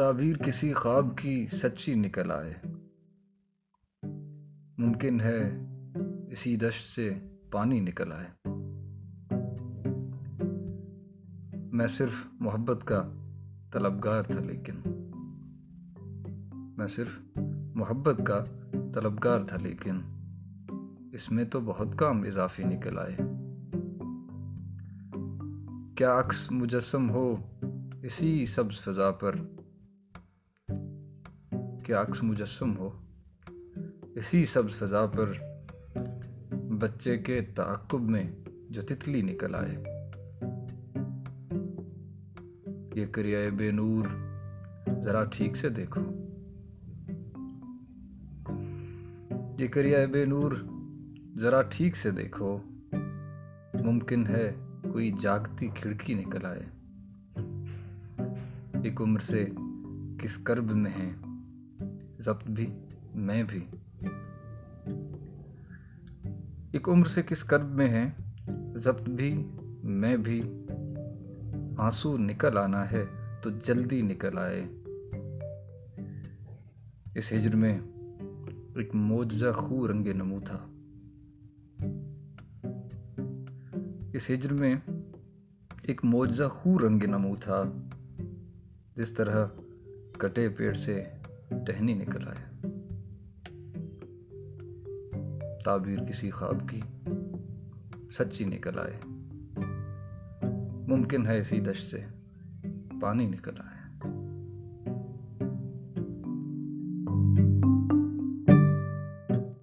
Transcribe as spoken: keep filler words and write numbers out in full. تعبیر کسی خواب کی سچی نکل آئے۔ ممکن ہے اسی دشت سے پانی نکل آئے۔ میں صرف محبت کا طلبگار تھا، لیکن میں صرف محبت کا طلبگار تھا لیکن اس میں تو بہت کام اضافی نکل آئے۔ کیا عکس مجسم ہو اسی سبز فضا پر، کیا عکس مجسم ہو اسی سبز فضا پر بچے کے تعقب میں جو تتلی نکل آئے۔ یہ کریائے بے نور ذرا ٹھیک سے دیکھو، یہ کریائے بے نور ذرا ٹھیک سے دیکھو، ممکن ہے کوئی جاگتی کھڑکی نکل آئے۔ ایک عمر سے کس کرب میں ہیں، ضبط بھی میں بھی، ایک عمر سے کس کرب میں ہیں، ضبط بھی میں بھی، آنسو نکل آنا ہے تو جلدی نکل آئے۔ اس ہجر میں ایک معجزہ خو رنگ نمو تھا، اس ہجر میں ایک معجزہ خو رنگ نمو تھا، جس طرح کٹے پیڑ سے ٹہنی نکل آئے۔ تعبیر کسی خواب کی سچی نکل آئے، ممکن ہے اسی دشت سے پانی نکل آئے۔